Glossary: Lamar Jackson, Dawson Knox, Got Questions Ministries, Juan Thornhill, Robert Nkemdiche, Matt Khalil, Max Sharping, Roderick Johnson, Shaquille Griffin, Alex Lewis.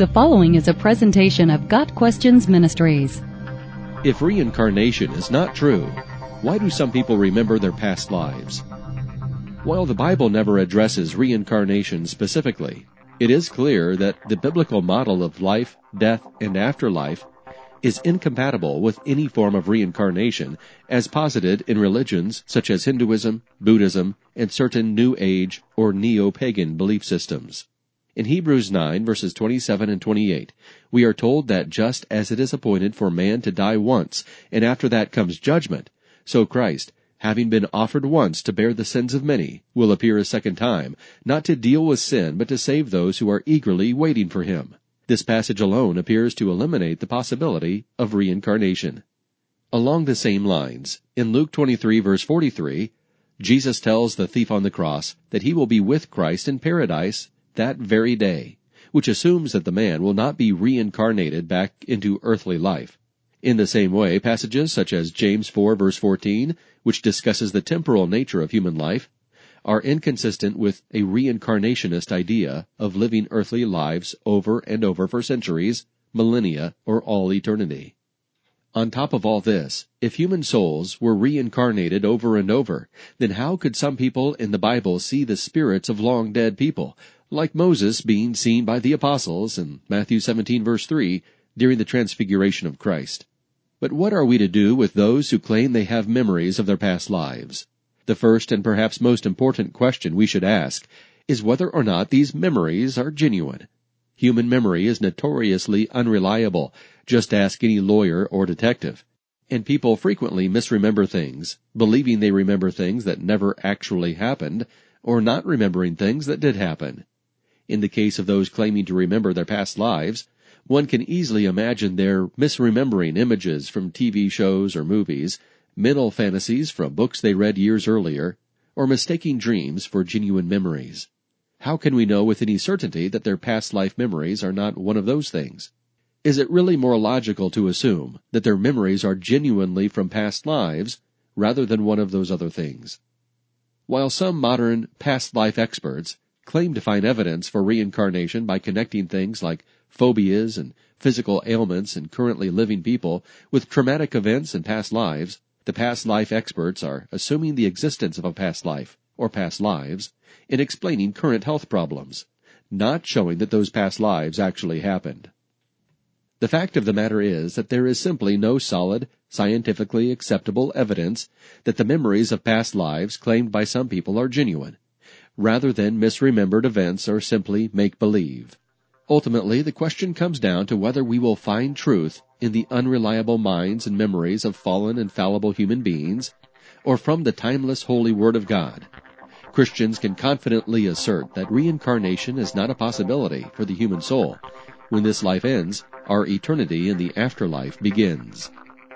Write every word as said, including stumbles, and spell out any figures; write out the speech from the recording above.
The following is a presentation of Got Questions Ministries. If reincarnation is not true, why do some people remember their past lives? While the Bible never addresses reincarnation specifically, it is clear that the biblical model of life, death, and afterlife is incompatible with any form of reincarnation as posited in religions such as Hinduism, Buddhism, and certain New Age or neo-pagan belief systems. In Hebrews nine, verses twenty-seven and twenty-eight, we are told that just as it is appointed for man to die once, and after that comes judgment, so Christ, having been offered once to bear the sins of many, will appear a second time, not to deal with sin, but to save those who are eagerly waiting for him. This passage alone appears to eliminate the possibility of reincarnation. Along the same lines, in Luke twenty-three, verse forty-three, Jesus tells the thief on the cross that he will be with Christ in paradise that very day, which assumes that the man will not be reincarnated back into earthly life. In the same way, passages such as James four, verse fourteen, which discusses the temporal nature of human life, are inconsistent with a reincarnationist idea of living earthly lives over and over for centuries, millennia, or all eternity. On top of all this, if human souls were reincarnated over and over, then how could some people in the Bible see the spirits of long-dead people, like Moses being seen by the apostles in Matthew seventeen, verse three, during the transfiguration of Christ? But what are we to do with those who claim they have memories of their past lives? The first and perhaps most important question we should ask is whether or not these memories are genuine. Human memory is notoriously unreliable. Just ask any lawyer or detective. And people frequently misremember things, believing they remember things that never actually happened, or not remembering things that did happen. In the case of those claiming to remember their past lives, one can easily imagine their misremembering images from T V shows or movies, mental fantasies from books they read years earlier, or mistaking dreams for genuine memories. How can we know with any certainty that their past life memories are not one of those things? Is it really more logical to assume that their memories are genuinely from past lives rather than one of those other things? While some modern past life experts claim to find evidence for reincarnation by connecting things like phobias and physical ailments in currently living people with traumatic events in past lives, the past life experts are assuming the existence of a past life, or past lives, in explaining current health problems, not showing that those past lives actually happened. The fact of the matter is that there is simply no solid, scientifically acceptable evidence that the memories of past lives claimed by some people are genuine, rather than misremembered events or simply make-believe. Ultimately, the question comes down to whether we will find truth in the unreliable minds and memories of fallen and fallible human beings, or from the timeless holy word of God. Christians can confidently assert that reincarnation is not a possibility for the human soul. When this life ends, our eternity in the afterlife begins.